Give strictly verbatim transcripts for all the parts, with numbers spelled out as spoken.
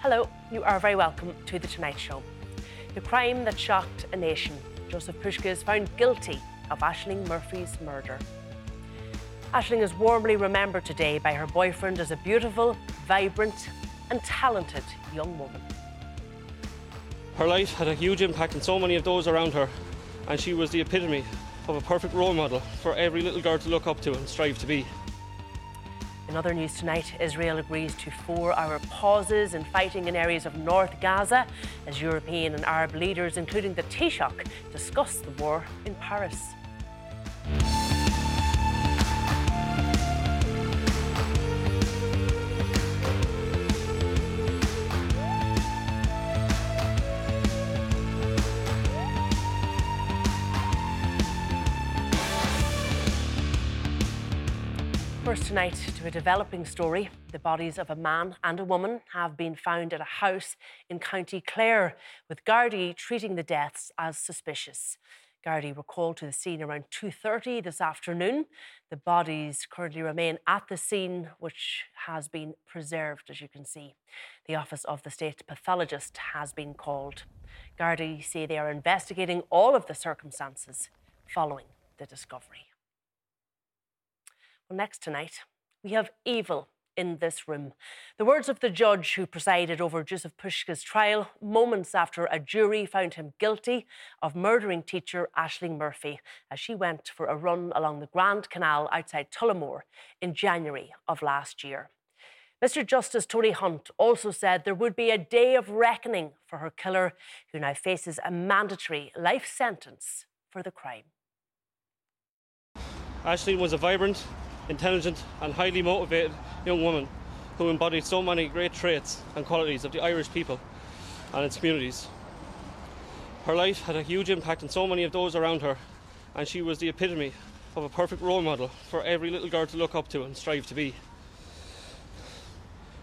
Hello, you are very welcome to The Tonight Show. The crime that shocked a nation. Jozef Puska is found guilty of Ashling Murphy's murder. Ashling is warmly remembered today by her boyfriend as a beautiful, vibrant and talented young woman. Her life had a huge impact on so many of those around her, and she was the epitome of a perfect role model for every little girl to look up to and strive to be. In other news tonight, Israel agrees to four-hour pauses in fighting in areas of North Gaza as European and Arab leaders, including the Taoiseach, discuss the war in Paris. First tonight to a developing story. The bodies of a man and a woman have been found at a house in County Clare, with Gardaí treating the deaths as suspicious. Gardaí were called to the scene around two thirty this afternoon. The bodies currently remain at the scene, which has been preserved, as you can see. The Office of the State Pathologist has been called. Gardaí say they are investigating all of the circumstances following the discovery. Well, next tonight, we have evil in this room. The words of the judge who presided over Jozef Puska's trial moments after a jury found him guilty of murdering teacher Ashling Murphy as she went for a run along the Grand Canal outside Tullamore in January of last year. Mister Justice Tony Hunt also said there would be a day of reckoning for her killer, who now faces a mandatory life sentence for the crime. Ashling was a vibrant, intelligent and highly motivated young woman who embodied so many great traits and qualities of the Irish people and its communities. Her life had a huge impact on so many of those around her, and she was the epitome of a perfect role model for every little girl to look up to and strive to be.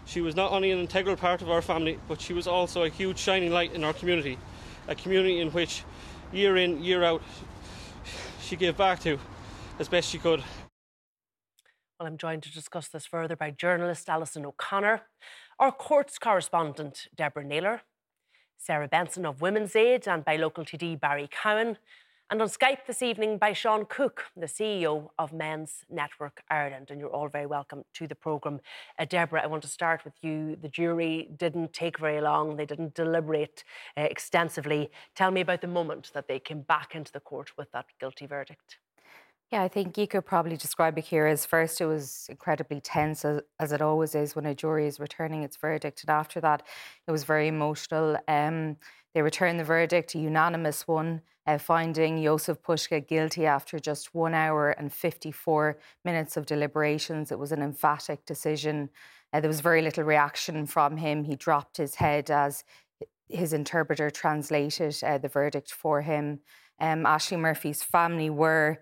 She was not only an integral part of our family, but she was also a huge shining light in our community, a community in which, year in, year out, she gave back to as best she could. Well, I'm joined to discuss this further by journalist Alison O'Connor, our courts correspondent Deborah Naylor, Sarah Benson of Women's Aid, and by local T D Barry Cowen, and on Skype this evening by Sean Cooke, the C E O of Men's Network Ireland. And you're all very welcome to the programme. Uh, Deborah, I want to start with you. The jury didn't take very long. They didn't deliberate uh, extensively. Tell me about the moment that they came back into the court with that guilty verdict. Yeah, I think you could probably describe it here as, first, it was incredibly tense, as, as it always is when a jury is returning its verdict. And after that, it was very emotional. Um, they returned the verdict, a unanimous one, uh, finding Jozef Puska guilty after just one hour and fifty-four minutes of deliberations. It was an emphatic decision. Uh, there was very little reaction from him. He dropped his head as his interpreter translated uh, the verdict for him. Um, Ashling Murphy's family were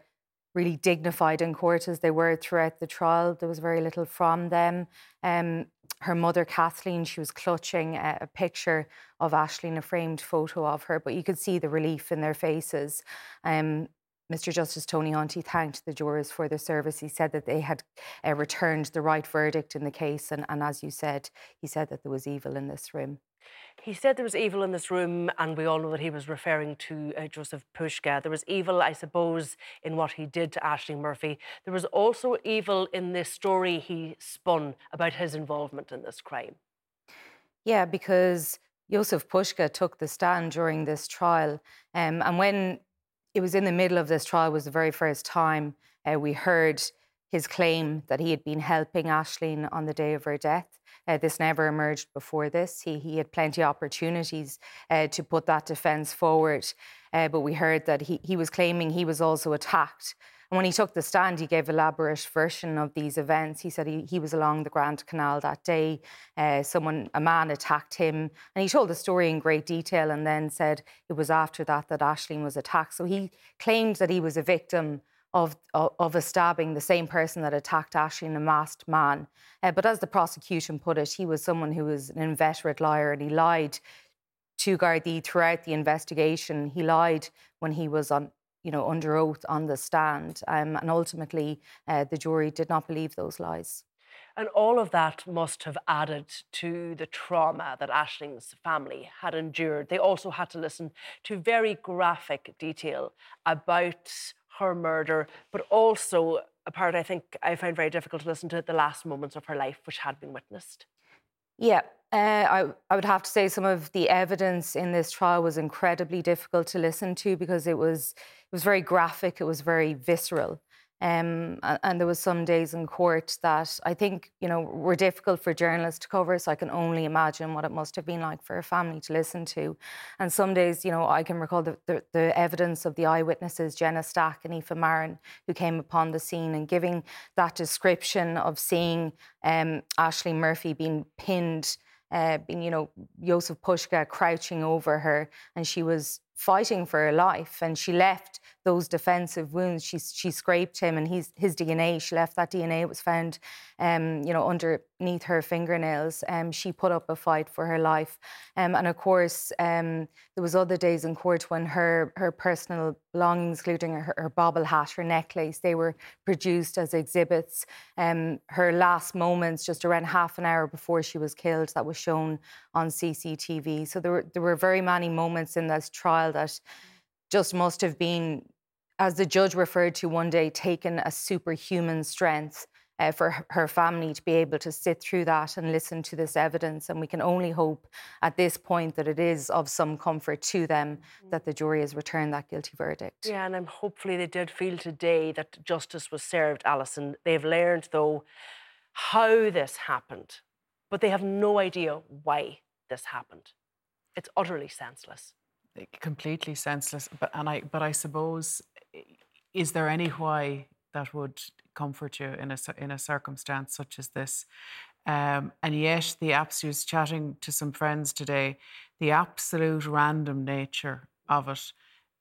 really dignified in court, as they were throughout the trial. There was very little from them. Um, her mother, Kathleen, she was clutching a, a picture of Ashling, a framed photo of her, but you could see the relief in their faces. Um, Mister Justice Tony Hunt, he thanked the jurors for their service. He said that they had uh, returned the right verdict in the case. And, and as you said, he said that there was evil in this room. He said there was evil in this room, and we all know that he was referring to uh, Jozef Puska. There was evil, I suppose, in what he did to Ashling Murphy. There was also evil in this story he spun about his involvement in this crime. Yeah, because Jozef Puska took the stand during this trial. Um, and when it was in the middle of this trial, was the very first time uh, we heard his claim that he had been helping Ashling on the day of her death. Uh, this never emerged before this. He he had plenty of opportunities uh, to put that defence forward, uh, but we heard that he, he was claiming he was also attacked And when he took the stand, he gave an elaborate version of these events. He said he, he was along the Grand Canal that day. Uh, someone, a man attacked him, and he told the story in great detail and then said it was after that that Ashling was attacked. So he claimed that he was a victim Of, of a stabbing, the same person that attacked Ashling, a masked man. Uh, but as the prosecution put it, he was someone who was an inveterate liar, and he lied to Gardaí throughout the investigation. He lied when he was on, you know, under oath on the stand. Um, and ultimately, uh, the jury did not believe those lies. And all of that must have added to the trauma that Ashling's family had endured. They also had to listen to very graphic detail about her murder, but also a part I think I found very difficult to listen to at the last moments of her life, which had been witnessed. Yeah, uh, I, I would have to say some of the evidence in this trial was incredibly difficult to listen to because it was it was very graphic, it was very visceral. Um, and there was some days in court that I think, you know, were difficult for journalists to cover. So I can only imagine what it must have been like for a family to listen to. And some days, you know, I can recall the, the, the evidence of the eyewitnesses, Jenna Stack and Aoife Marin, who came upon the scene and giving that description of seeing um, Ashling Murphy being pinned, uh, being, you know, Jozef Puska crouching over her, and she was fighting for her life, and she left those defensive wounds. She she scraped him, and his his D N A. She left that D N A. It was found, um, you know, underneath her fingernails. Um, she put up a fight for her life. Um, and of course, um, there was other days in court when her her personal belongings, including her, her bobble hat, her necklace, they were produced as exhibits. Um, her last moments, just around half an hour before she was killed, that was shown on C C T V. So there were there were very many moments in this trial that just must have been, as the judge referred to one day, taken a superhuman strength uh, for her family to be able to sit through that and listen to this evidence. And we can only hope at this point that it is of some comfort to them that the jury has returned that guilty verdict. Yeah, and I'm hopefully they did feel today that justice was served, Alison. They've learned, though, how this happened, but they have no idea why this happened. It's utterly senseless. Completely senseless, but and I but I suppose, is there any why that would comfort you in a in a circumstance such as this? Um, and yet, the apps, I was chatting to some friends today, the absolute random nature of it,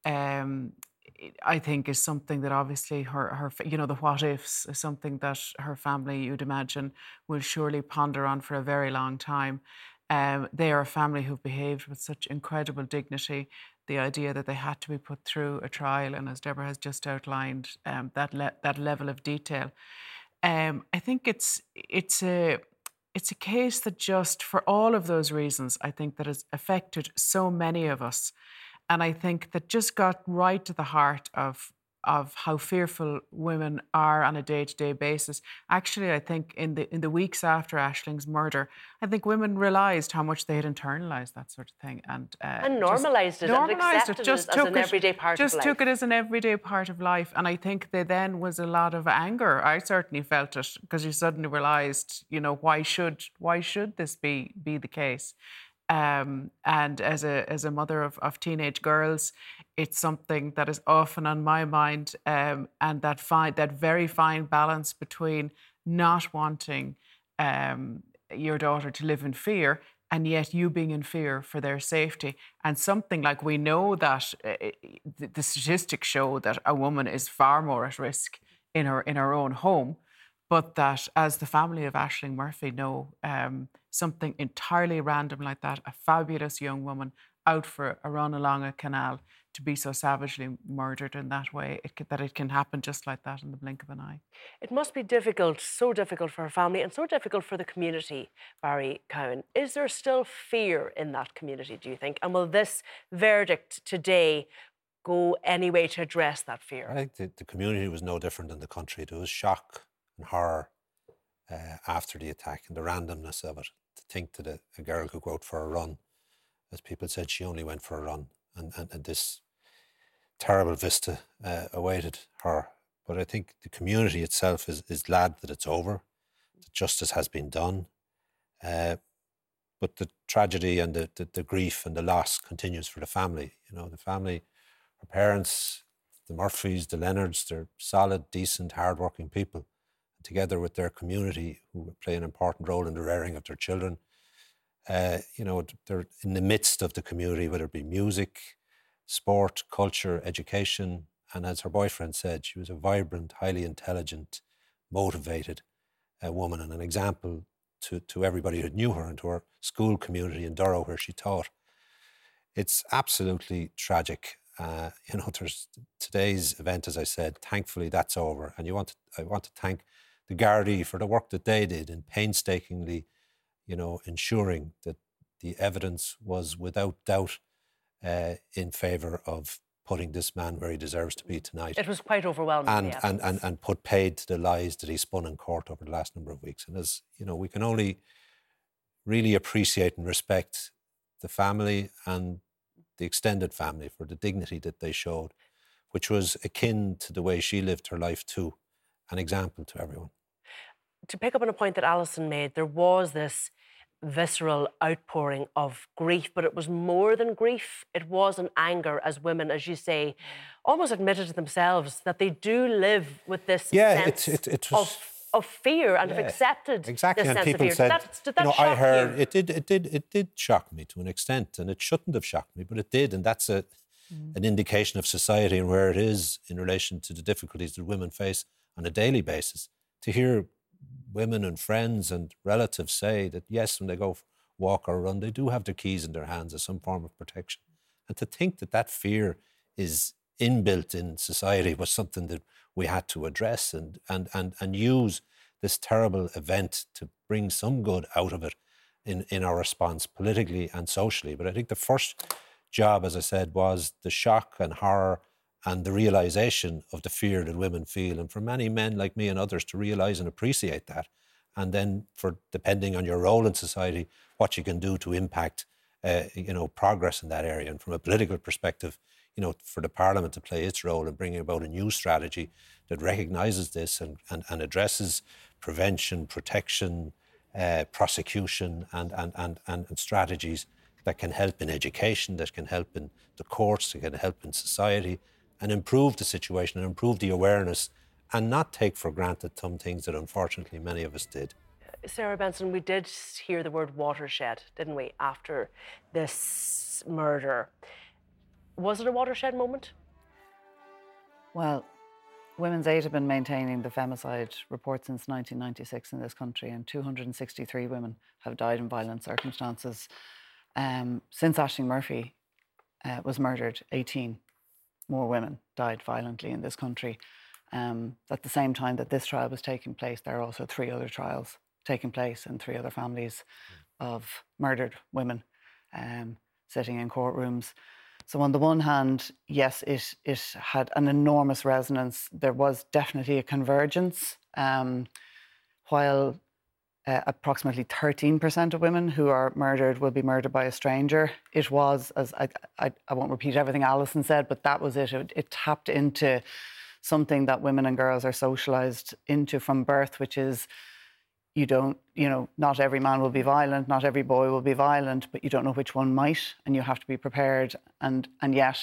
um, I think, is something that obviously her her you know the what ifs is something that her family, you'd imagine, will surely ponder on for a very long time. Um, they are a family who've behaved with such incredible dignity. The idea that they had to be put through a trial, and as Deborah has just outlined, um, that le- that level of detail, um, I think it's it's a it's a case that just for all of those reasons, I think that has affected so many of us, and I think that just got right to the heart of of how fearful women are on a day-to-day basis. Actually, I think in the in the weeks after Ashling's murder, I think women realised how much they had internalised that sort of thing, and uh, and normalised it, and accepted it as an everyday part of life. Just took it as an everyday part of life, and I think there then was a lot of anger. I certainly felt it, because you suddenly realised, you know, why should why should this be be the case? Um, and as a as a mother of, of teenage girls, it's something that is often on my mind, um, and that fine that very fine balance between not wanting um, your daughter to live in fear, and yet you being in fear for their safety. And something like, we know that uh, the, the statistics show that a woman is far more at risk in her in her own home, but that, as the family of Ashling Murphy know, um, something entirely random like that, a fabulous young woman out for a run along a canal, to be so savagely murdered in that way, it, that it can happen just like that in the blink of an eye. It must be difficult, so difficult for her family and so difficult for the community, Barry Cowen. Is there still fear in that community, do you think? And will this verdict today go any way to address that fear? I think the, the community was no different than the country. There was shock and horror uh, after the attack and the randomness of it. To think that a, a girl could go out for a run, as people said, she only went for a run, and, and, and this terrible vista uh, awaited her. But I think the community itself is, is glad that it's over, that justice has been done. Uh, but the tragedy and the, the, the grief and the loss continues for the family. You know, the family, her parents, the Murphys, the Leonards, they're solid, decent, hard-working people. Together with their community, who play an important role in the rearing of their children. Uh, you know, they're in the midst of the community, whether it be music, sport, culture, education. And as her boyfriend said, she was a vibrant, highly intelligent, motivated uh, woman and an example to, to everybody who knew her and to her school community in Durrow where she taught. It's absolutely tragic. Uh, you know, there's today's event, as I said, thankfully that's over. And you want to, I want to thank the Gardaí for the work that they did in painstakingly, you know, ensuring that the evidence was without doubt uh, in favour of putting this man where he deserves to be tonight. It was quite overwhelming. And, and, and, and put paid to the lies that he spun in court over the last number of weeks. And as, you know, we can only really appreciate and respect the family and the extended family for the dignity that they showed, which was akin to the way she lived her life too. An example to everyone. To pick up on a point that Alison made, there was this visceral outpouring of grief, but it was more than grief. It was an anger as women, as you say, almost admitted to themselves that they do live with this yeah, sense it, it, it was, of, of fear and yeah, have accepted exactly. this and sense of fear. Said, did that, did that you know, shock I heard, you? It did, it, did, it did shock me to an extent, and it shouldn't have shocked me, but it did, and that's a, mm. an indication of society and where it is in relation to the difficulties that women face on a daily basis. To hear women and friends and relatives say that, yes, when they go walk or run, they do have their keys in their hands as some form of protection. And to think that that fear is inbuilt in society was something that we had to address and and and, and use this terrible event to bring some good out of it in, in our response politically and socially. But I think the first job, as I said, was the shock and horror and the realisation of the fear that women feel. And for many men like me and others to realise and appreciate that. And then for, depending on your role in society, what you can do to impact, uh, you know, progress in that area. And from a political perspective, you know, for the Parliament to play its role in bringing about a new strategy that recognises this and, and, and addresses prevention, protection, uh, prosecution and, and, and, and, and strategies that can help in education, that can help in the courts, that can help in society, and improve the situation and improve the awareness and not take for granted some things that unfortunately many of us did. Sarah Benson, we did hear the word watershed, didn't we, after this murder. Was it a watershed moment? Well, Women's Aid have been maintaining the femicide report since nineteen ninety-six in this country, and two hundred sixty-three women have died in violent circumstances. Um, since Ashling Murphy uh, was murdered, eighteen more women died violently in this country. Um, at the same time that this trial was taking place, there are also three other trials taking place and three other families mm. of murdered women um, sitting in courtrooms. So on the one hand, yes, it, it had an enormous resonance. There was definitely a convergence. Um, while uh, approximately thirteen percent of women who are murdered will be murdered by a stranger, it was, as I, I, I won't repeat everything Alison said, but that was it. it. It tapped into something that women and girls are socialised into from birth, which is you don't, you know, not every man will be violent, not every boy will be violent, but you don't know which one might, and you have to be prepared. And and yet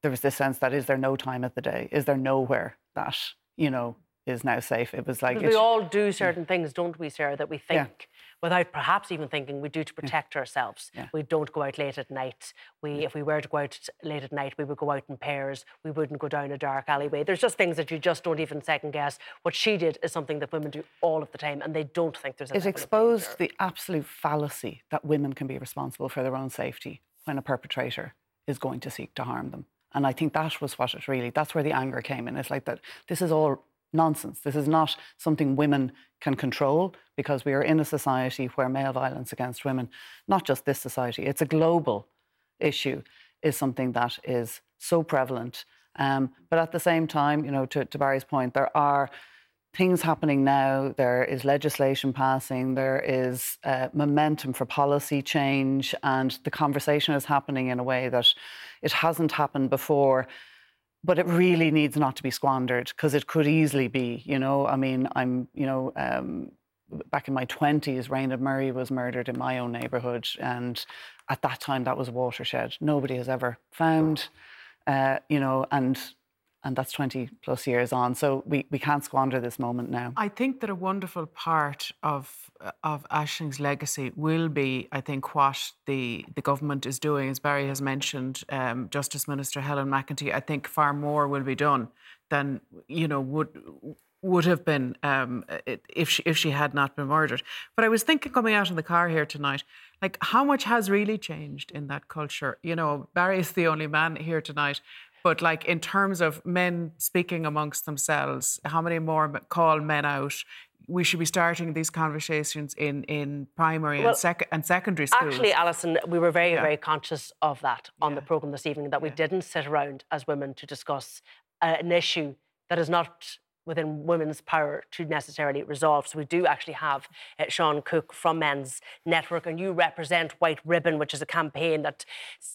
there was this sense that is there no time of the day? Is there nowhere that, you know, is now safe? It was like... It, we all do certain yeah. things, don't we, Sarah, that we think, yeah. without perhaps even thinking, we do to protect yeah. ourselves. Yeah. We don't go out late at night. We, yeah. If we were to go out late at night, we would go out in pairs. We wouldn't go down a dark alleyway. There's just things that you just don't even second-guess. What she did is something that women do all of the time, and they don't think there's... It exposed the absolute fallacy that women can be responsible for their own safety when a perpetrator is going to seek to harm them. And I think that was what it really... That's where the anger came in. It's like that. This is all... nonsense. This is not something women can control, because we are in a society where male violence against women, not just this society, it's a global issue, is something that is so prevalent. Um, but at the same time, you know, to, to Barry's point, there are things happening now. There is legislation passing. There is uh, momentum for policy change, and the conversation is happening in a way that it hasn't happened before. But it really needs not to be squandered, because it could easily be, you know, I mean, I'm, you know, um, back in my twenties, Raymond Murray was murdered in my own neighbourhood. And at that time, that was a watershed. Nobody has ever found, uh, you know, and And that's twenty plus years on. So we, we can't squander this moment now. I think that a wonderful part of of Ashling's legacy will be, I think, what the, the government is doing. As Barry has mentioned, um, Justice Minister Helen McEntee, I think far more will be done than, you know, would would have been um, if she, if she had not been murdered. But I was thinking coming out in the car here tonight, like how much has really changed in that culture? You know, Barry is the only man here tonight. But like in terms of men speaking amongst themselves, how many more call men out? We should be starting these conversations in, in primary well, and, sec- and secondary schools. Actually, Alison, we were very, yeah. very conscious of that on yeah. the programme this evening, that we yeah. didn't sit around as women to discuss uh, an issue that is not within women's power to necessarily resolve. So we do actually have uh, Sean Cooke from Men's Network, and you represent White Ribbon, which is a campaign that... is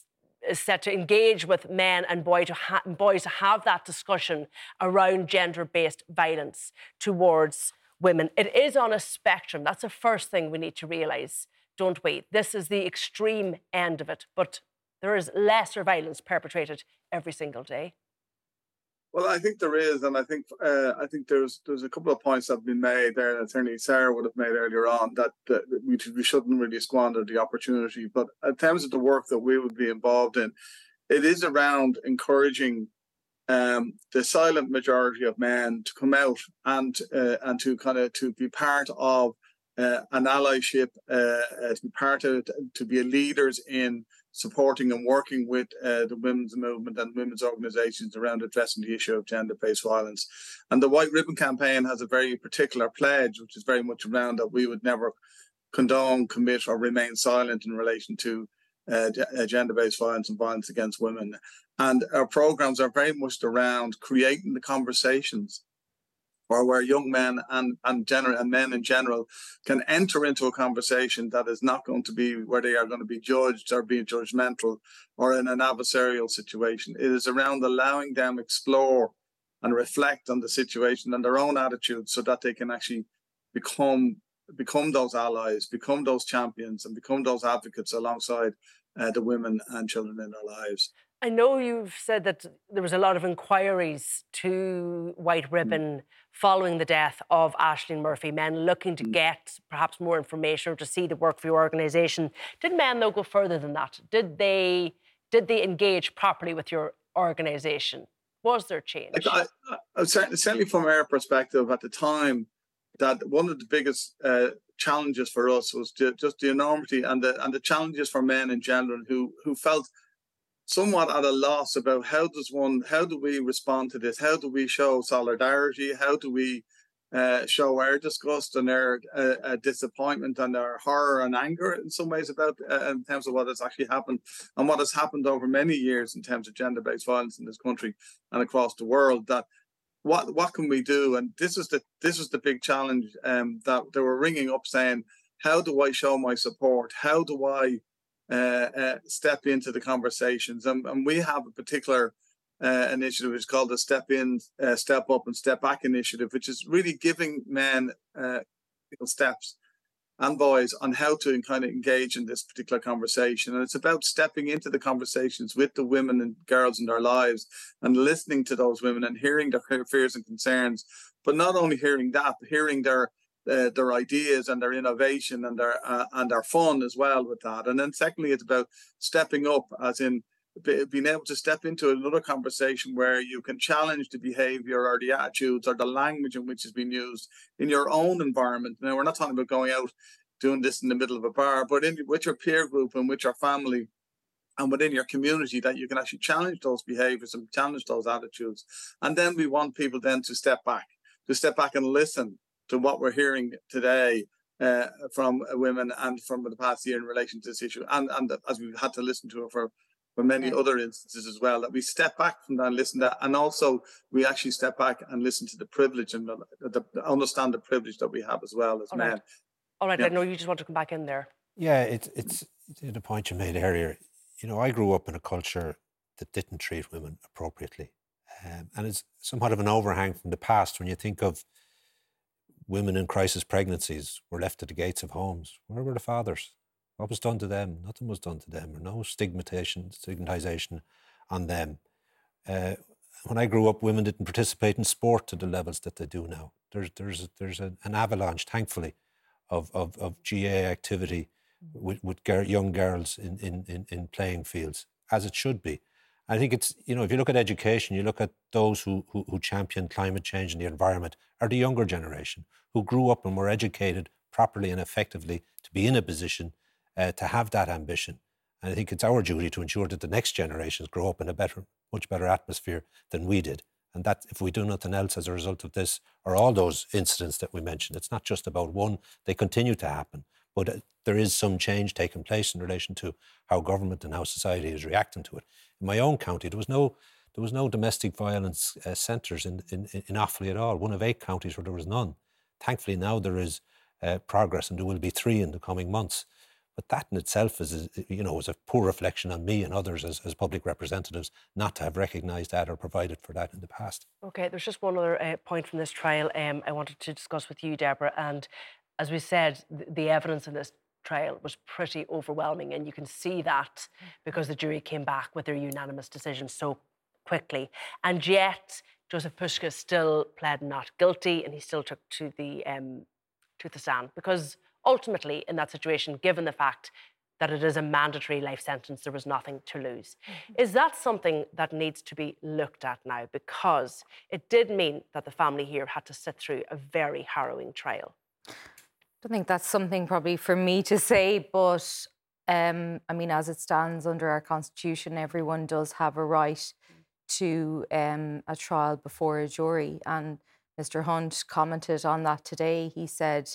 set to engage with men and boy to ha- boys to have that discussion around gender-based violence towards women. It is on a spectrum. That's the first thing we need to realise, don't we? This is the extreme end of it, but there is lesser violence perpetrated every single day. Well, I think there is, and I think uh, I think there's there's a couple of points that have been made there, and certainly Sarah would have made earlier on, that, that we, we shouldn't really squander the opportunity. But in terms of the work that we would be involved in, it is around encouraging um, the silent majority of men to come out and uh, and to kind of to be part of uh, an allyship, uh, uh, to be part of it, to be leaders in supporting and working with uh, the women's movement and women's organisations around addressing the issue of gender-based violence. And the White Ribbon campaign has a very particular pledge, which is very much around that we would never condone, commit or remain silent in relation to uh, gender-based violence and violence against women. And our programmes are very much around creating the conversations or where young men and and, general, and men in general can enter into a conversation that is not going to be where they are going to be judged or be judgmental or in an adversarial situation. It is around allowing them explore and reflect on the situation and their own attitudes so that they can actually become, become those allies, become those champions and become those advocates alongside uh, the women and children in their lives. I know you've said that there was a lot of inquiries to White Ribbon mm. following the death of Ashling Murphy, men looking to mm. get perhaps more information or to see the work for your organisation. Did men, though, go further than that? Did they did they engage properly with your organisation? Was there change? I, I, I, certainly from our perspective at the time, that one of the biggest uh, challenges for us was to, just the enormity and the, and the challenges for men in general who who felt... somewhat at a loss about how does one, how do we respond to this? How do we show solidarity? How do we uh, show our disgust and our uh, uh, disappointment and our horror and anger in some ways about uh, in terms of what has actually happened and what has happened over many years in terms of gender-based violence in this country and across the world? That what what can we do? And this is the this is the big challenge um, that they were ringing up saying, how do I show my support? How do I Uh, uh, step into the conversations? And, and we have a particular uh, initiative which is called the Step In, uh, Step Up and Step Back initiative, which is really giving men uh, steps and boys on how to kind of engage in this particular conversation. And it's about stepping into the conversations with the women and girls in their lives and listening to those women and hearing their fears and concerns, but not only hearing that, but hearing their Uh, their ideas and their innovation and their uh, and their fun as well with that. And then secondly, it's about stepping up, as in be, being able to step into another conversation where you can challenge the behaviour or the attitudes or the language in which has been used in your own environment. Now, we're not talking about going out doing this in the middle of a bar, but in with your peer group and with your family and within your community, that you can actually challenge those behaviours and challenge those attitudes. And then we want people then to step back, to step back and listen to what we're hearing today uh, from women and from the past year in relation to this issue, and, and as we've had to listen to it for, for many okay. other instances as well, that we step back from that and listen to that, and also we actually step back and listen to the privilege and the, the, the, understand the privilege that we have as well as all men. Right. All right, yeah. I know you just want to come back in there. Yeah, it, it's the point you made earlier. You know, I grew up in a culture that didn't treat women appropriately, um, and it's somewhat of an overhang from the past when you think of women in crisis pregnancies were left at the gates of homes. Where were the fathers? What was done to them? Nothing was done to them. Or no stigmatization, stigmatization on them. Uh, when I grew up, women didn't participate in sport to the levels that they do now. There's there's there's an avalanche, thankfully, of of, of G A A activity with, with girl, young girls in, in, in playing fields, as it should be. I think it's, you know, if you look at education, you look at those who, who, who champion climate change and the environment are the younger generation who grew up and were educated properly and effectively to be in a position uh, to have that ambition. And I think it's our duty to ensure that the next generations grow up in a better, much better atmosphere than we did. And that if we do nothing else as a result of this or all those incidents that we mentioned, it's not just about one, they continue to happen. But there is some change taking place in relation to how government and how society is reacting to it. In my own county, there was no there was no domestic violence uh, centres in, in, in Offaly at all, one of eight counties where there was none. Thankfully now there is uh, progress, and there will be three in the coming months. But that in itself is, is you know, is a poor reflection on me and others as, as public representatives not to have recognised that or provided for that in the past. OK, there's just one other uh, point from this trial um, I wanted to discuss with you, Deborah, and as we said, the evidence in this trial was pretty overwhelming, and you can see that because the jury came back with their unanimous decision so quickly. And yet, Jozef Puska still pled not guilty, and he still took to the um, to the stand because ultimately, in that situation, given the fact that it is a mandatory life sentence, there was nothing to lose. Mm-hmm. Is that something that needs to be looked at now? Because it did mean that the family here had to sit through a very harrowing trial. I don't think that's something probably for me to say, but um, I mean, as it stands under our constitution, everyone does have a right to um, a trial before a jury. And Mister Hunt commented on that today. He said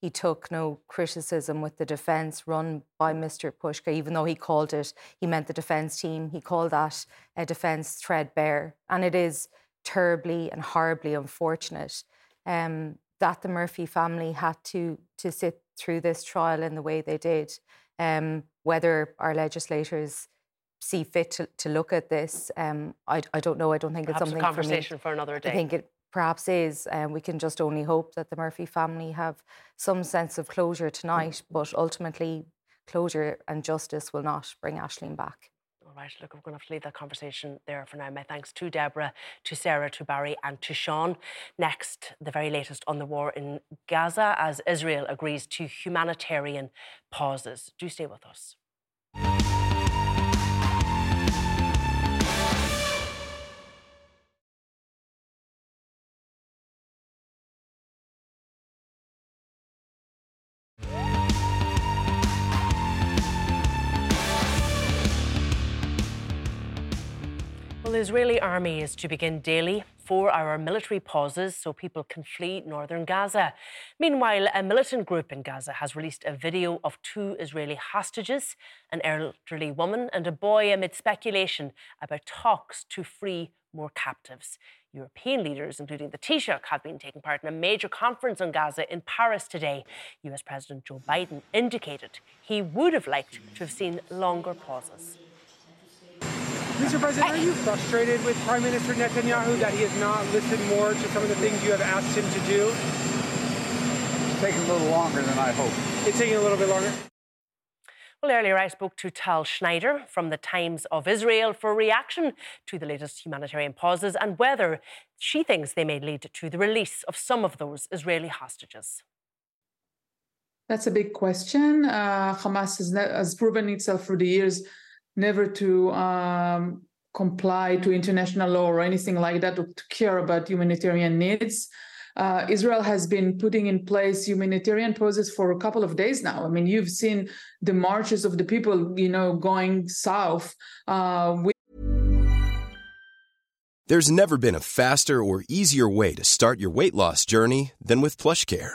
he took no criticism with the defence run by Mister Puska, even though he called it, he meant the defence team, he called that a defence threadbare. And it is terribly and horribly unfortunate Um that the Murphy family had to to sit through this trial in the way they did. Um, whether our legislators see fit to, to look at this, um, I, I don't know. I don't think perhaps it's something a conversation for, me. for another day. I think it perhaps is. Um, we can just only hope that the Murphy family have some sense of closure tonight, mm-hmm. but ultimately closure and justice will not bring Ashling back. All right, look, we're going to have to leave that conversation there for now. My thanks to Deborah, to Sarah, to Barry and to Sean. Next, the very latest on the war in Gaza as Israel agrees to humanitarian pauses. Do stay with us. The Israeli army is to begin daily four-hour military pauses so people can flee northern Gaza. Meanwhile, a militant group in Gaza has released a video of two Israeli hostages, an elderly woman and a boy, amid speculation about talks to free more captives. European leaders, including the Taoiseach, have been taking part in a major conference on Gaza in Paris today. U S President Joe Biden indicated he would have liked to have seen longer pauses. Mister President, are you frustrated with Prime Minister Netanyahu that he has not listened more to some of the things you have asked him to do? It's taking a little longer than I hoped. It's taking a little bit longer? Well, earlier I spoke to Tal Schneider from the Times of Israel for a reaction to the latest humanitarian pauses and whether she thinks they may lead to the release of some of those Israeli hostages. That's a big question. Uh, Hamas has, ne- has proven itself through the years never to um, comply to international law or anything like that, or to care about humanitarian needs. Uh, Israel has been putting in place humanitarian pauses for a couple of days now. I mean, you've seen the marches of the people, you know, going south. Uh, with- There's never been a faster or easier way to start your weight loss journey than with PlushCare.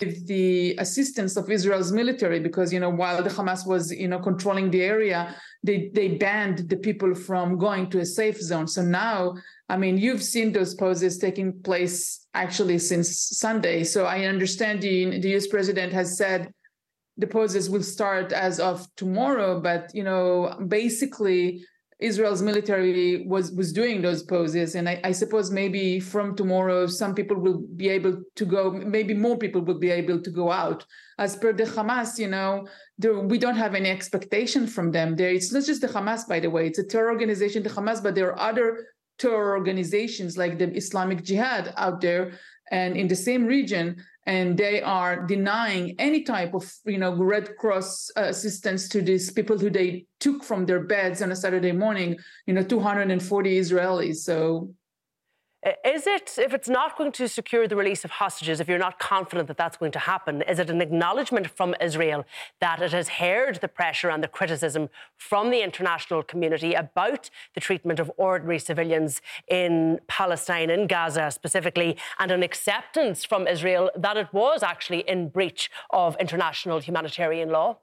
With the assistance of Israel's military, because, you know, while the Hamas was, you know, controlling the area, they, they banned the people from going to a safe zone. So now, I mean, you've seen those poses taking place actually since Sunday. So I understand the, the U S president has said the poses will start as of tomorrow, but, you know, basically Israel's military was, was doing those poses. And I, I suppose maybe from tomorrow, some people will be able to go, maybe more people will be able to go out. As per the Hamas, you know, there, we don't have any expectation from them there. It's not just the Hamas, by the way, it's a terror organization, the Hamas, but there are other terror organizations like the Islamic Jihad out there and in the same region. And they are denying any type of, you know, Red Cross uh, assistance to these people who they took from their beds on a Saturday morning, you know, two hundred forty Israelis. So is it, if it's not going to secure the release of hostages, if you're not confident that that's going to happen, is it an acknowledgement from Israel that it has heard the pressure and the criticism from the international community about the treatment of ordinary civilians in Palestine, in Gaza specifically, and an acceptance from Israel that it was actually in breach of international humanitarian law?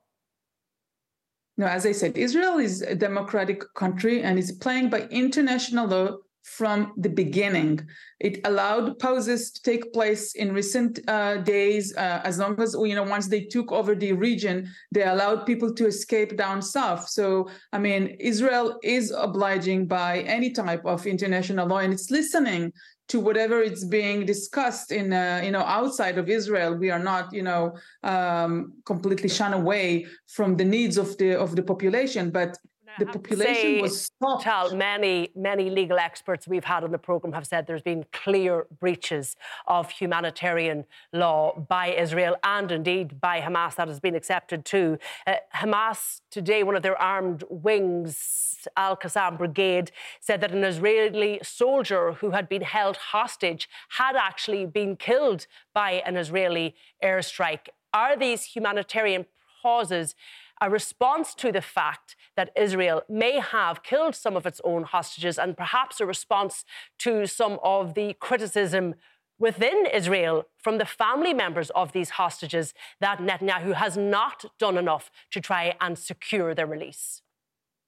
No, as I said, Israel is a democratic country and it's playing by international law from the beginning. It allowed poses to take place in recent uh, days, uh, as long as, you know, once they took over the region, they allowed people to escape down south. So, I mean, Israel is obliging by any type of international law, and it's listening to whatever it's being discussed in, uh, you know, outside of Israel. We are not, you know, um, completely shun away from the needs of the of the population, but the population say, was stopped. Tal, many, many legal experts we've had on the programme have said there's been clear breaches of humanitarian law by Israel and indeed by Hamas. That has been accepted too. Uh, Hamas today, one of their armed wings, Al-Qassam Brigade, said that an Israeli soldier who had been held hostage had actually been killed by an Israeli airstrike. Are these humanitarian pauses a response to the fact that Israel may have killed some of its own hostages and perhaps a response to some of the criticism within Israel from the family members of these hostages that Netanyahu has not done enough to try and secure their release?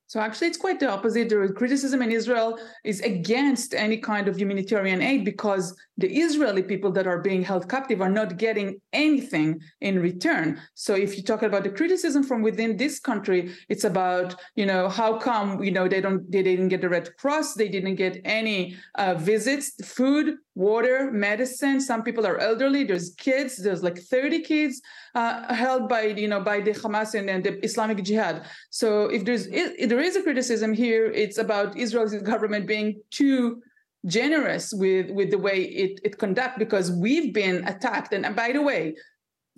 So actually, it's quite the opposite. The criticism in Israel is against any kind of humanitarian aid because the Israeli people that are being held captive are not getting anything in return. So if you talk about the criticism from within this country, it's about, you know, how come, you know, they don't, they didn't get the Red Cross, they didn't get any uh, visits, food, water, medicine. Some people are elderly. There's kids. There's like thirty kids uh, held by, you know, by the Hamas and, and the Islamic Jihad. So if there's if there is a criticism here, it's about Israel's government being too generous with, with the way it, it conducts, because we've been attacked. And by the way,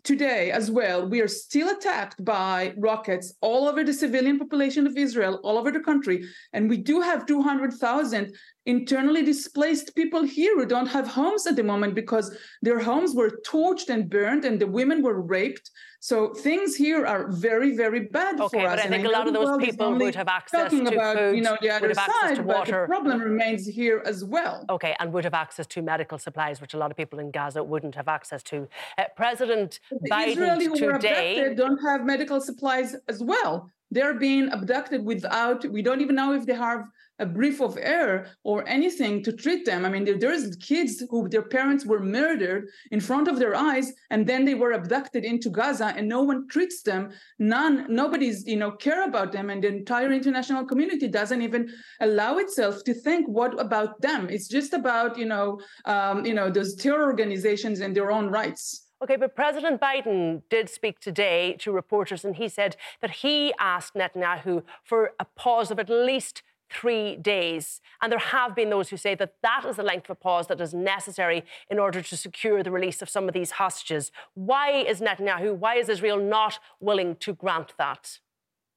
today as well, we are still attacked by rockets all over the civilian population of Israel, all over the country. And we do have two hundred thousand internally displaced people here who don't have homes at the moment because their homes were torched and burned and the women were raped. So things here are very, very bad okay, for us. Okay, but I think and a lot of those people would have access to about, food, you know, the other would have side, access to water. The problem remains here as well. Okay, and would have access to medical supplies, which a lot of people in Gaza wouldn't have access to. Uh, President the Biden Israeli today... who are abducted don't have medical supplies as well. They're being abducted without, we don't even know if they have a brief of air or anything to treat them. I mean, there, there's kids who their parents were murdered in front of their eyes, and then they were abducted into Gaza, and no one treats them. None, nobody's, you know, care about them, and the entire international community doesn't even allow itself to think what about them. It's just about, you know, um, you know, those terror organizations and their own rights. OK, but President Biden did speak today to reporters and he said that he asked Netanyahu for a pause of at least three days. And there have been those who say that that is the length of a pause that is necessary in order to secure the release of some of these hostages. Why is Netanyahu, why is Israel not willing to grant that?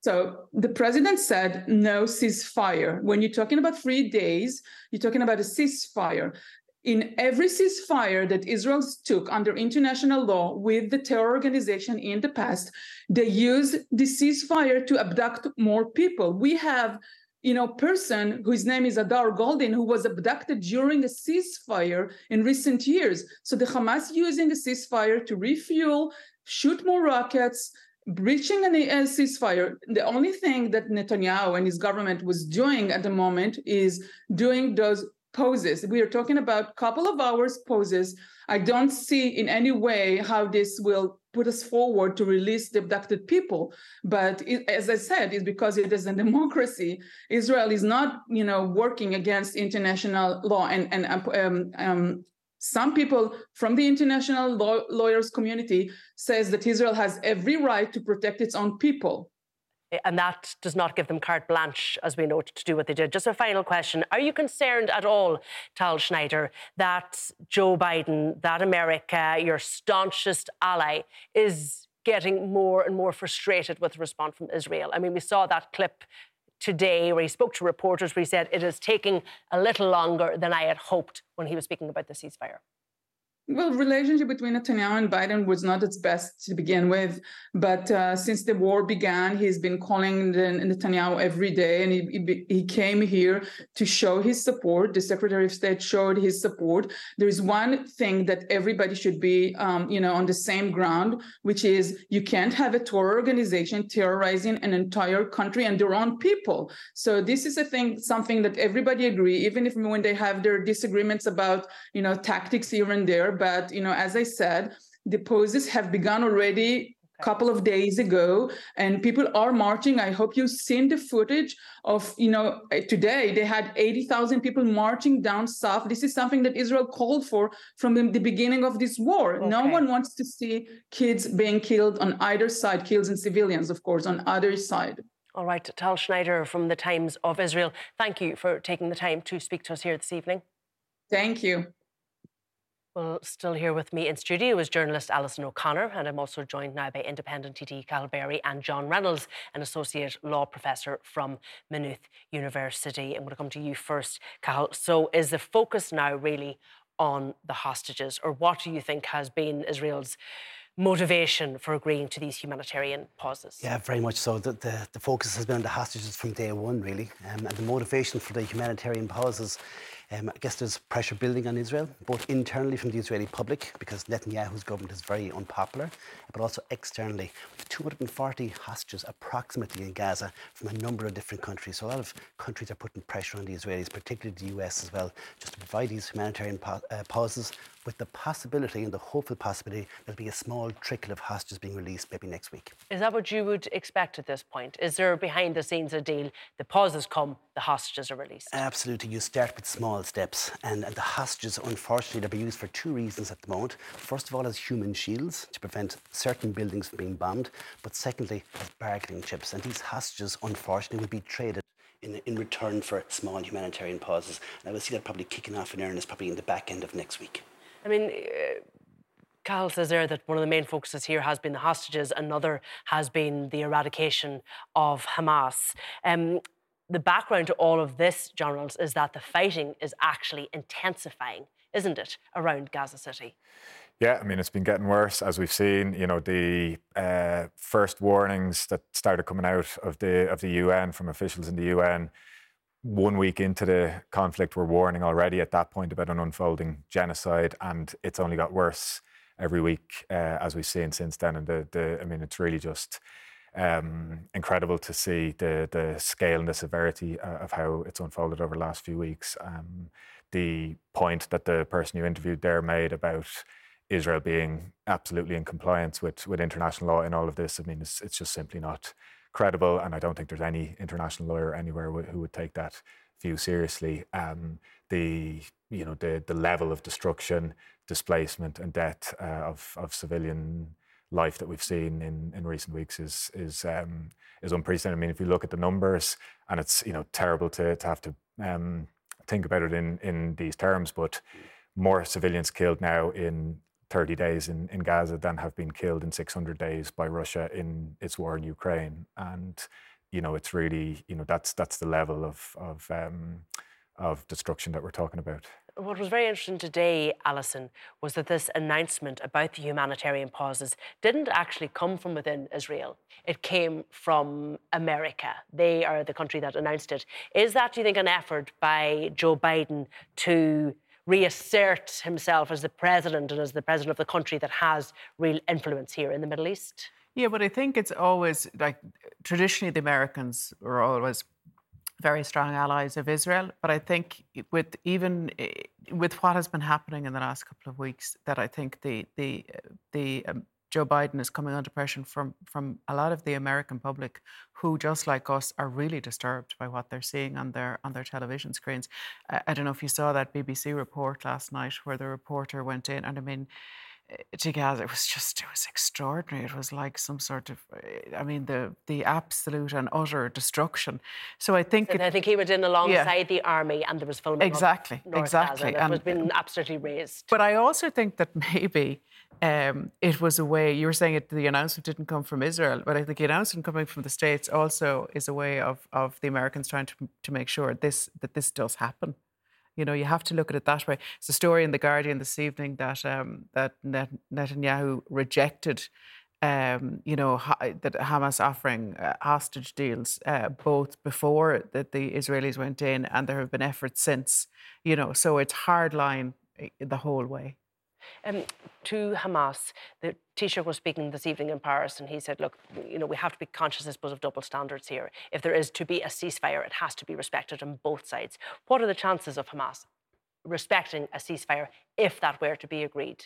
So the president said no ceasefire. When you're talking about three days, you're talking about a ceasefire. in every ceasefire that Israel took under international law with the terror organization in the past, they used the ceasefire to abduct more people. We have, you know, person whose name is Adar Goldin, who was abducted during a ceasefire in recent years. So the Hamas using a ceasefire to refuel, shoot more rockets, breaching a ceasefire. The only thing that Netanyahu and his government was doing at the moment is doing those poses. We are talking about a couple of hours poses. I don't see in any way how this will put us forward to release the abducted people. But it, as I said, it's because it is a democracy. Israel is not, you know, working against international law. And, and um, um, some people from the international law, lawyers community says that Israel has every right to protect its own people. And that does not give them carte blanche, as we know, to do what they did. Just a final question. Are you concerned at all, Tal Schneider, that Joe Biden, that America, your staunchest ally, is getting more and more frustrated with the response from Israel? I mean, we saw that clip today where he spoke to reporters where he said it is taking a little longer than I had hoped when he was speaking about the ceasefire. Well, relationship between Netanyahu and Biden was not its best to begin with. But uh, since the war began, he's been calling Netanyahu every day. And he, he came here to show his support. The Secretary of State showed his support. There is one thing that everybody should be, um, you know, on the same ground, which is you can't have a terror organization terrorizing an entire country and their own people. So this is a thing, something that everybody agree, even if when they have their disagreements about, you know, tactics here and there. But, you know, as I said, the poses have begun already a couple of days ago and people are marching. I hope you've seen the footage of, you know, today they had eighty thousand people marching down south. This is something that Israel called for from the beginning of this war. Okay. No one wants to see kids being killed on either side, kills and civilians, of course, on either side. All right, Tal Schneider from the Times of Israel, thank you for taking the time to speak to us here this evening. Thank you. Well, still here with me in studio is journalist Alison O'Connor, and I'm also joined now by independent T D Cathal Berry and John Reynolds, an associate law professor from Maynooth University. I'm going to come to you first, Cathal. So is the focus now really on the hostages, or what do you think has been Israel's motivation for agreeing to these humanitarian pauses? Yeah, very much so. The, the, the focus has been on the hostages from day one, really, um, and the motivation for the humanitarian pauses. Um, I guess there's pressure building on Israel, both internally from the Israeli public, because Netanyahu's government is very unpopular, but also externally. two hundred forty hostages approximately in Gaza from a number of different countries. So a lot of countries are putting pressure on the Israelis, particularly the U S as well, just to provide these humanitarian pa- uh, pauses with the possibility and the hopeful possibility there'll be a small trickle of hostages being released maybe next week. Is that what you would expect at this point? Is there behind the scenes a deal? The pauses come, the hostages are released. Absolutely. You start with small steps. And, and the hostages, unfortunately, they'll be used for two reasons at the moment. First of all, as human shields to prevent certain buildings from being bombed. But secondly, as bargaining chips. And these hostages, unfortunately, will be traded In, in return for small humanitarian pauses. And I will see that probably kicking off in earnest probably in the back end of next week. I mean, uh, Cathal says there that one of the main focuses here has been the hostages. Another has been the eradication of Hamas. Um, the background to all of this, John Reynolds, is that the fighting is actually intensifying, isn't it, around Gaza City? Yeah, I mean, it's been getting worse, as we've seen. You know, the uh, first warnings that started coming out of the of the U N from officials in the U N one week into the conflict were warning already at that point about an unfolding genocide, and it's only got worse every week uh, as we've seen since then. And the, the I mean, it's really just um, incredible to see the the scale and the severity of how it's unfolded over the last few weeks. Um, the point that the person you interviewed there made about Israel being absolutely in compliance with, with international law in all of this, I mean, it's, it's just simply not credible. And I don't think there's any international lawyer anywhere w- who would take that view seriously. Um, the, you know, the, the level of destruction, displacement and death uh, of, of civilian life that we've seen in, in recent weeks is is um, is unprecedented. I mean, if you look at the numbers, and it's, you know, terrible to, to have to um, think about it in, in these terms, but more civilians killed now in thirty days in, in Gaza than have been killed in six hundred days by Russia in its war in Ukraine. And, you know, it's really, you know, that's that's the level of of, um, of destruction that we're talking about. What was very interesting today, Alison, was that this announcement about the humanitarian pauses didn't actually come from within Israel. It came from America. They are the country that announced it. Is that, do you think, an effort by Joe Biden to reassert himself as the president and as the president of the country that has real influence here in the Middle East? Yeah, but I think it's always, like, traditionally the Americans were always very strong allies of Israel. But I think with even with what has been happening in the last couple of weeks, that I think the the the um, Joe Biden is coming under pressure from from a lot of the American public, who, just like us, are really disturbed by what they're seeing on their on their television screens. Uh, I don't know if you saw that B B C report last night where the reporter went in, and I mean, to Gaza, it was just, it was extraordinary. It was like some sort of, I mean, the the absolute and utter destruction. So I think... So it, I think he was in alongside yeah. the army, and there was filming exactly, of North exactly. Gaza. It was being absolutely raised. But I also think that maybe um, it was a way, you were saying it, the announcement didn't come from Israel, but I think the announcement coming from the States also is a way of, of the Americans trying to, to make sure this that this does happen. You know, you have to look at it that way. It's a story in The Guardian this evening that um, that Net- Netanyahu rejected, um, you know, ha- that Hamas offering uh, hostage deals uh, both before that the Israelis went in, and there have been efforts since, you know, so it's hard line the whole way. Um, to Hamas, the Taoiseach was speaking this evening in Paris, and he said, look, you know, we have to be conscious, I suppose, of double standards here. If there is to be a ceasefire, it has to be respected on both sides. What are the chances of Hamas respecting a ceasefire if that were to be agreed?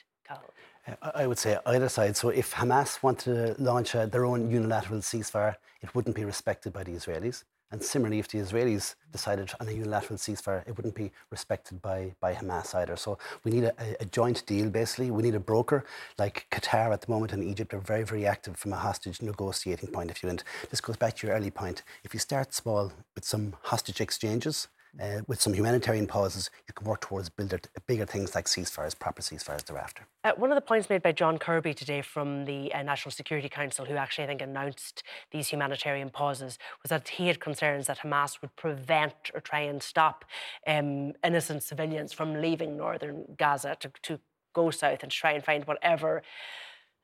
I would say either side. So if Hamas wanted to launch uh, their own unilateral ceasefire, it wouldn't be respected by the Israelis. And similarly, if the Israelis decided on a unilateral ceasefire, it wouldn't be respected by, by Hamas either. So we need a, a joint deal, basically. We need a broker, like Qatar at the moment and Egypt are very, very active from a hostage negotiating point of view. And this goes back to your early point. If you start small with some hostage exchanges, uh, with some humanitarian pauses, you can work towards bigger, bigger things like ceasefires, proper ceasefires thereafter. Uh, one of the points made by John Kirby today from the uh, National Security Council, who actually, I think, announced these humanitarian pauses, was that he had concerns that Hamas would prevent or try and stop um, innocent civilians from leaving northern Gaza to, to go south and try and find whatever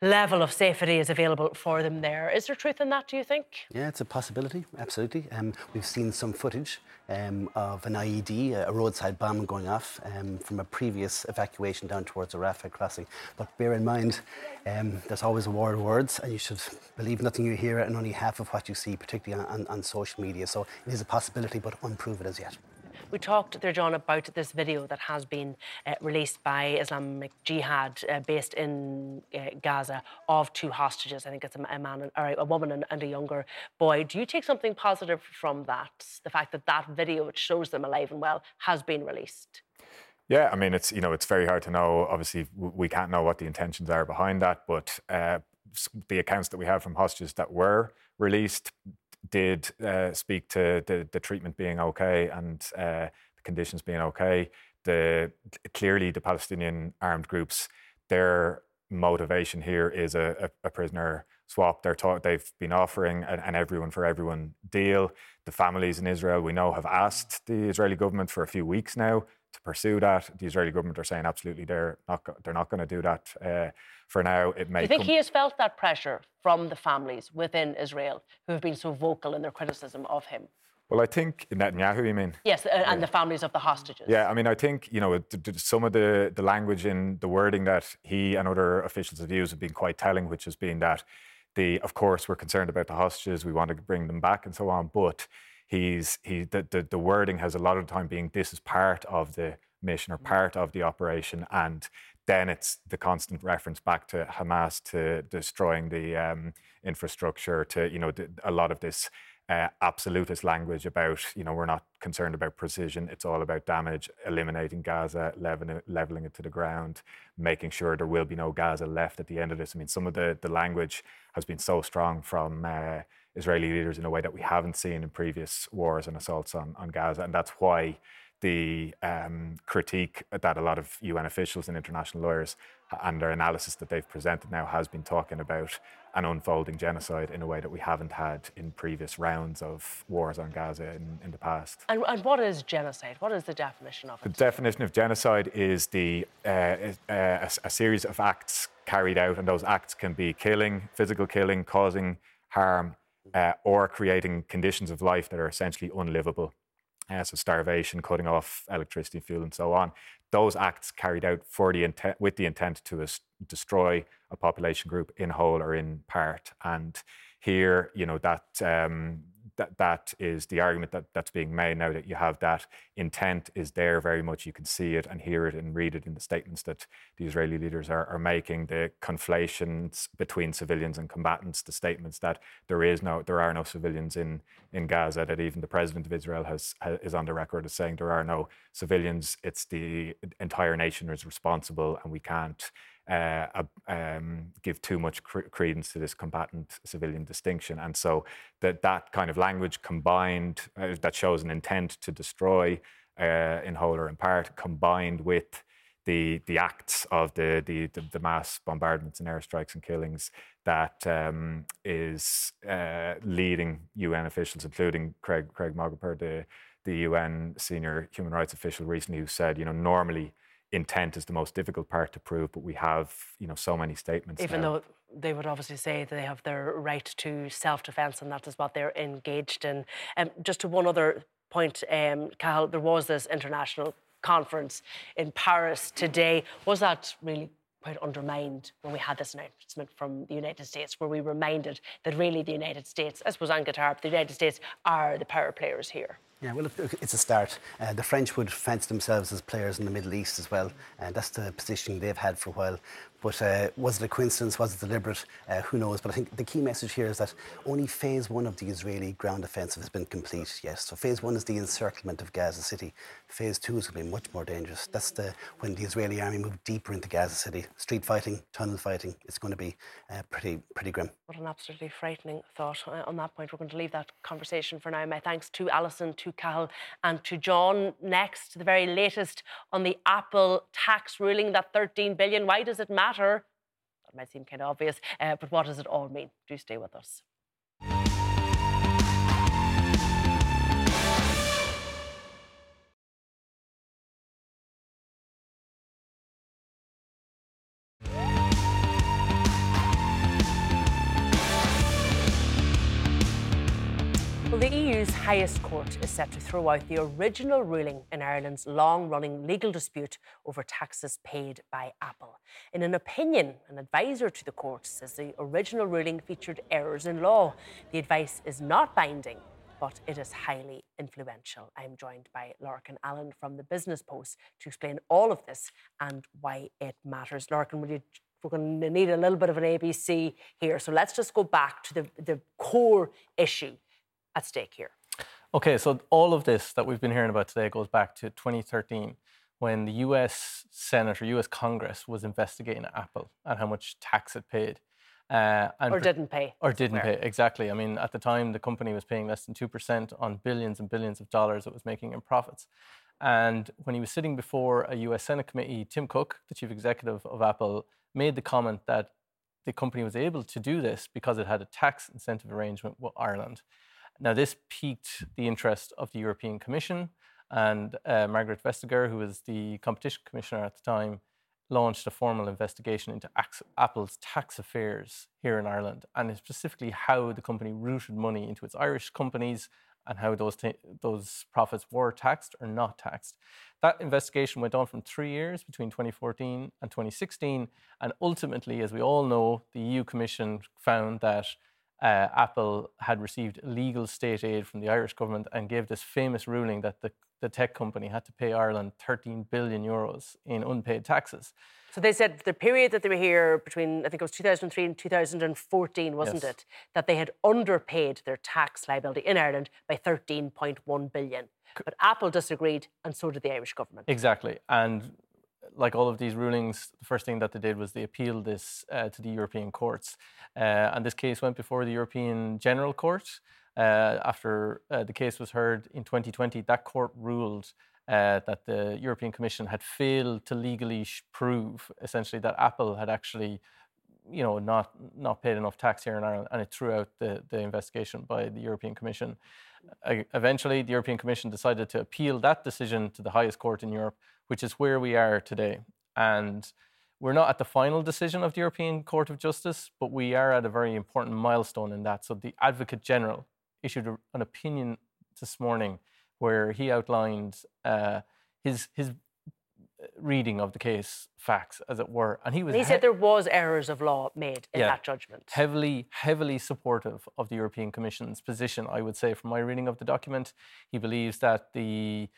level of safety is available for them there. Is there truth in that, do you think? Yeah, it's a possibility, absolutely. Um, we've seen some footage um, of an I E D, a roadside bomb going off um, from a previous evacuation down towards a Rafah crossing. But bear in mind, um, there's always a war of words, and you should believe nothing you hear and only half of what you see, particularly on, on, on social media. So it is a possibility, but unproven as yet. We talked there, John, about this video that has been uh, released by Islamic Jihad, uh, based in uh, Gaza, of two hostages. I think it's a man, or a woman, and a younger boy. Do you take something positive from that? The fact that that video, which shows them alive and well, has been released. Yeah, I mean, it's you know, it's very hard to know. Obviously, we can't know what the intentions are behind that, but uh, the accounts that we have from hostages that were released did uh, speak to the, the treatment being okay and uh, the conditions being okay. The clearly the Palestinian armed groups, their motivation here is a, a, a prisoner swap. They're taught, they've been offering an, an everyone for everyone deal. The families in Israel, we know, have asked the Israeli government for a few weeks now to pursue that. The Israeli government are saying absolutely they're not they're not going to do that uh, for now. It may. Do you think com- he has felt that pressure from the families within Israel who have been so vocal in their criticism of him? Well, I think Netanyahu, you mean? Yes, and yeah. the families of the hostages. Yeah, I mean, I think you know some of the the language in the wording that he and other officials have used have been quite telling, which has been that the of course we're concerned about the hostages, we want to bring them back, and so on, but. He's he the, the the wording has a lot of the time being this is part of the mission or part of the operation, and then it's the constant reference back to Hamas, to destroying the um, infrastructure, to you know the, a lot of this uh, absolutist language about you know we're not concerned about precision, it's all about damage, eliminating Gaza, leveling it, leveling it to the ground, making sure there will be no Gaza left at the end of this. I mean, some of the the language has been so strong from. Uh, Israeli leaders in a way that we haven't seen in previous wars and assaults on, on Gaza. And that's why the um, critique that a lot of U N officials and international lawyers and their analysis that they've presented now has been talking about an unfolding genocide in a way that we haven't had in previous rounds of wars on Gaza in, in the past. And, and what is genocide? What is the definition of it? The definition of genocide is the uh, uh, a, a series of acts carried out, and those acts can be killing, physical killing, causing harm, uh, or creating conditions of life that are essentially unlivable. Uh, so starvation, cutting off electricity, fuel, and so on. Those acts carried out for the intent, with the intent to as- destroy a population group in whole or in part. And here, you know, that um, that that is the argument that, that's being made now, that you have that intent is there very much. You can see it and hear it and read it in the statements that the Israeli leaders are, are making. The conflations between civilians and combatants, the statements that there is no, there are no civilians in, in Gaza. That even the president of Israel has, has is on the record as saying there are no civilians. It's the entire nation is responsible, and we can't Uh, um, give too much cre- credence to this combatant-civilian distinction. And so that that kind of language combined, uh, that shows an intent to destroy uh, in whole or in part, combined with the the acts of the the, the, the mass bombardments and airstrikes and killings that um, is uh, leading U N officials, including Craig, Craig Mogapur, the, the U N senior human rights official recently, who said, you know, normally intent is the most difficult part to prove, but we have, you know, so many statements. Even now, though they would obviously say they have their right to self-defence, and that is what they're engaged in. Um, just to one other point, um, Cathal, there was this international conference in Paris today. Was that really quite undermined when we had this announcement from the United States, where we reminded that really the United States, I suppose, and Qatar, but the United States are the power players here? Yeah, well, it's a start. Uh, the French would fancy themselves as players in the Middle East as well, and that's the position they've had for a while. But uh, was it a coincidence? Was it deliberate? Uh, who knows? But I think the key message here is that only phase one of the Israeli ground offensive has been complete, yes. So phase one is the encirclement of Gaza City. Phase two is going to be much more dangerous. That's the when the Israeli army moved deeper into Gaza City. Street fighting, tunnel fighting, it's going to be uh, pretty pretty grim. What an absolutely frightening thought. Uh, on that point, we're going to leave that conversation for now. My thanks to Alison, to Cathal, and to John. Next, the very latest on the Apple tax ruling, that thirteen billion dollars. Why does it matter? That might seem kind of obvious, uh, but what does it all mean? Do stay with us. The E U's highest court is set to throw out the original ruling in Ireland's long-running legal dispute over taxes paid by Apple. In an opinion, an advisor to the court says the original ruling featured errors in law. The advice is not binding, but it is highly influential. I'm joined by Lorcan Allen from the Business Post to explain all of this and why it matters. Lorcan, will you... We're going to need a little bit of an A B C here, so let's just go back to the, the core issue at stake here. Okay, so all of this that we've been hearing about today goes back to twenty thirteen, when the U S Senate or U S Congress was investigating Apple and how much tax it paid. Uh, and or didn't pay. Or didn't pay, exactly. I mean, at the time, the company was paying less than two percent on billions and billions of dollars it was making in profits. And when he was sitting before a U S Senate committee, Tim Cook, the chief executive of Apple, made the comment that the company was able to do this because it had a tax incentive arrangement with Ireland. Now, this piqued the interest of the European Commission, and uh, Margaret Vestager, who was the competition commissioner at the time, launched a formal investigation into Apple's tax affairs here in Ireland, and specifically how the company routed money into its Irish companies and how those, t- those profits were taxed or not taxed. That investigation went on for three years, between twenty fourteen and twenty sixteen, and ultimately, as we all know, the E U Commission found that Uh, Apple had received illegal state aid from the Irish government and gave this famous ruling that the, the tech company had to pay Ireland thirteen billion euros in unpaid taxes. So they said the period that they were here between, I think it was two thousand three and two thousand fourteen, wasn't yes. it, that they had underpaid their tax liability in Ireland by thirteen point one billion. But Apple disagreed, and so did the Irish government. Exactly. And like all of these rulings, the first thing that they did was they appealed this uh, to the European courts. Uh, and this case went before the European General Court. Uh, after uh, the case was heard in twenty twenty, that court ruled uh, that the European Commission had failed to legally prove, essentially, that Apple had actually, you know, not not paid enough tax here in Ireland, and it threw out the, the investigation by the European Commission. Uh, eventually, the European Commission decided to appeal that decision to the highest court in Europe, which is where we are today. And we're not at the final decision of the European Court of Justice, but we are at a very important milestone in that. So the Advocate General issued a, an opinion this morning where he outlined uh, his his reading of the case facts, as it were. And he was. He said he- there was errors of law made in yeah, that judgment. Heavily, heavily supportive of the European Commission's position, I would say, from my reading of the document. He believes that the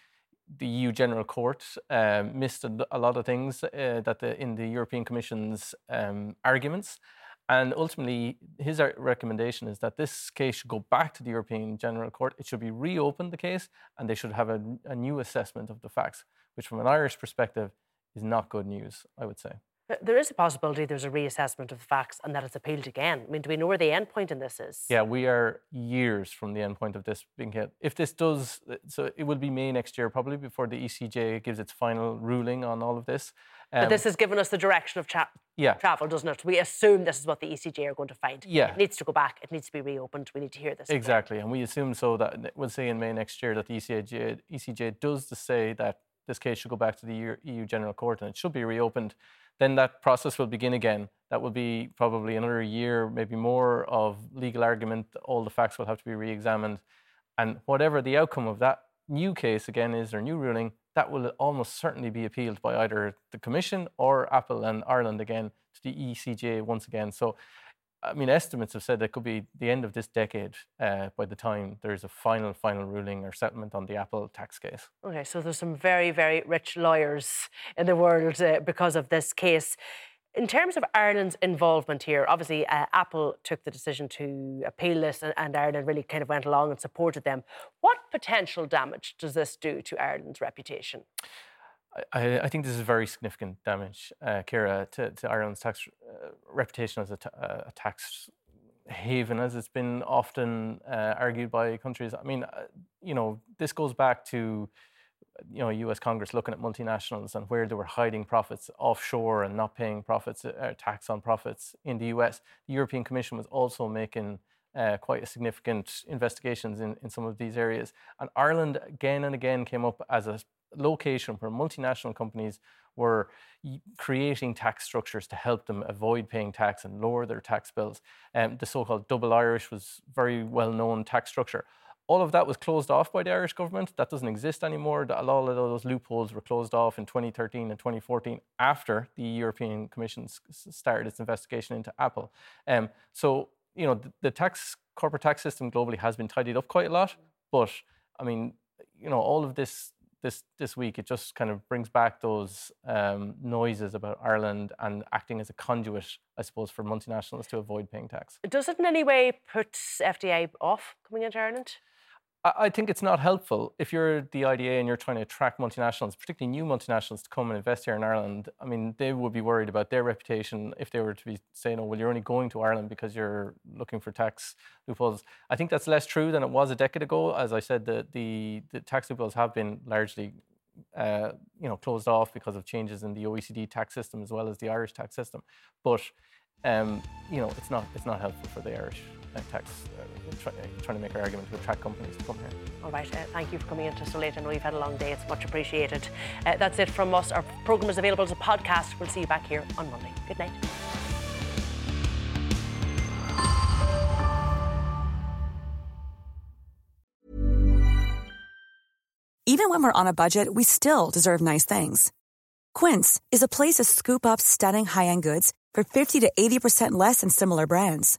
the E U General Court uh, missed a, a lot of things uh, that the, in the European Commission's um, arguments. And ultimately, his recommendation is that this case should go back to the European General Court. It should be reopened, the case, and they should have a, a new assessment of the facts, which from an Irish perspective is not good news, I would say. There is a possibility there's a reassessment of the facts and that it's appealed again. I mean, do we know where the end point in this is? Yeah, we are years from the end point of this being hit. If this does, so it will be May next year probably before the E C J gives its final ruling on all of this. Um, but this has given us the direction of tra- yeah. travel, doesn't it? We assume this is what the E C J are going to find. Yeah. It needs to go back. It needs to be reopened. We need to hear this. Exactly. Again. And we assume so that we'll say in May next year that the E C J, E C J does to say that this case should go back to the E U General Court and it should be reopened. Then that process will begin again. That will be probably another year, maybe more, of legal argument. All the facts will have to be re-examined. And whatever the outcome of that new case again is, or new ruling, that will almost certainly be appealed by either the Commission or Apple and Ireland again to the E C J once again. So, I mean, estimates have said it could be the end of this decade uh, by the time there's a final, final ruling or settlement on the Apple tax case. OK, so there's some very, very rich lawyers in the world uh, because of this case. In terms of Ireland's involvement here, obviously uh, Apple took the decision to appeal this and, and Ireland really kind of went along and supported them. What potential damage does this do to Ireland's reputation? I, I think this is very significant damage, uh, Ciara, to, to Ireland's tax uh, reputation as a, ta- a tax haven, as it's been often uh, argued by countries. I mean, uh, you know, this goes back to, you know, U S Congress looking at multinationals and where they were hiding profits offshore and not paying profits, uh, tax on profits in the U S. The European Commission was also making Uh, quite a significant investigations in, in some of these areas. And Ireland again and again came up as a location where multinational companies were creating tax structures to help them avoid paying tax and lower their tax bills. Um, the so-called double Irish was very well-known tax structure. All of that was closed off by the Irish government. That doesn't exist anymore. A lot of those loopholes were closed off in twenty thirteen and twenty fourteen after the European Commission started its investigation into Apple. Um, so You know, the tax corporate tax system globally has been tidied up quite a lot, but I mean, you know, all of this this this week, it just kind of brings back those um, noises about Ireland and acting as a conduit, I suppose, for multinationals to avoid paying tax. Does it in any way put F D I off coming into Ireland? I think it's not helpful if you're the I D A and you're trying to attract multinationals, particularly new multinationals, to come and invest here in Ireland. I mean, they would be worried about their reputation if they were to be saying, oh, well, you're only going to Ireland because you're looking for tax loopholes. I think that's less true than it was a decade ago. As I said, the the, the tax loopholes have been largely uh, you know, closed off because of changes in the O E C D tax system as well as the Irish tax system. But Um, you know, it's not it's not helpful for the Irish uh, tax, uh, try, uh, trying to make an argument to attract companies to come here. All right, uh, thank you for coming in so late. I know you've had a long day. It's much appreciated. Uh, that's it from us. Our programme is available as a podcast. We'll see you back here on Monday. Good night. Even when we're on a budget, we still deserve nice things. Quince is a place to scoop up stunning high-end goods for fifty to eighty percent less than similar brands.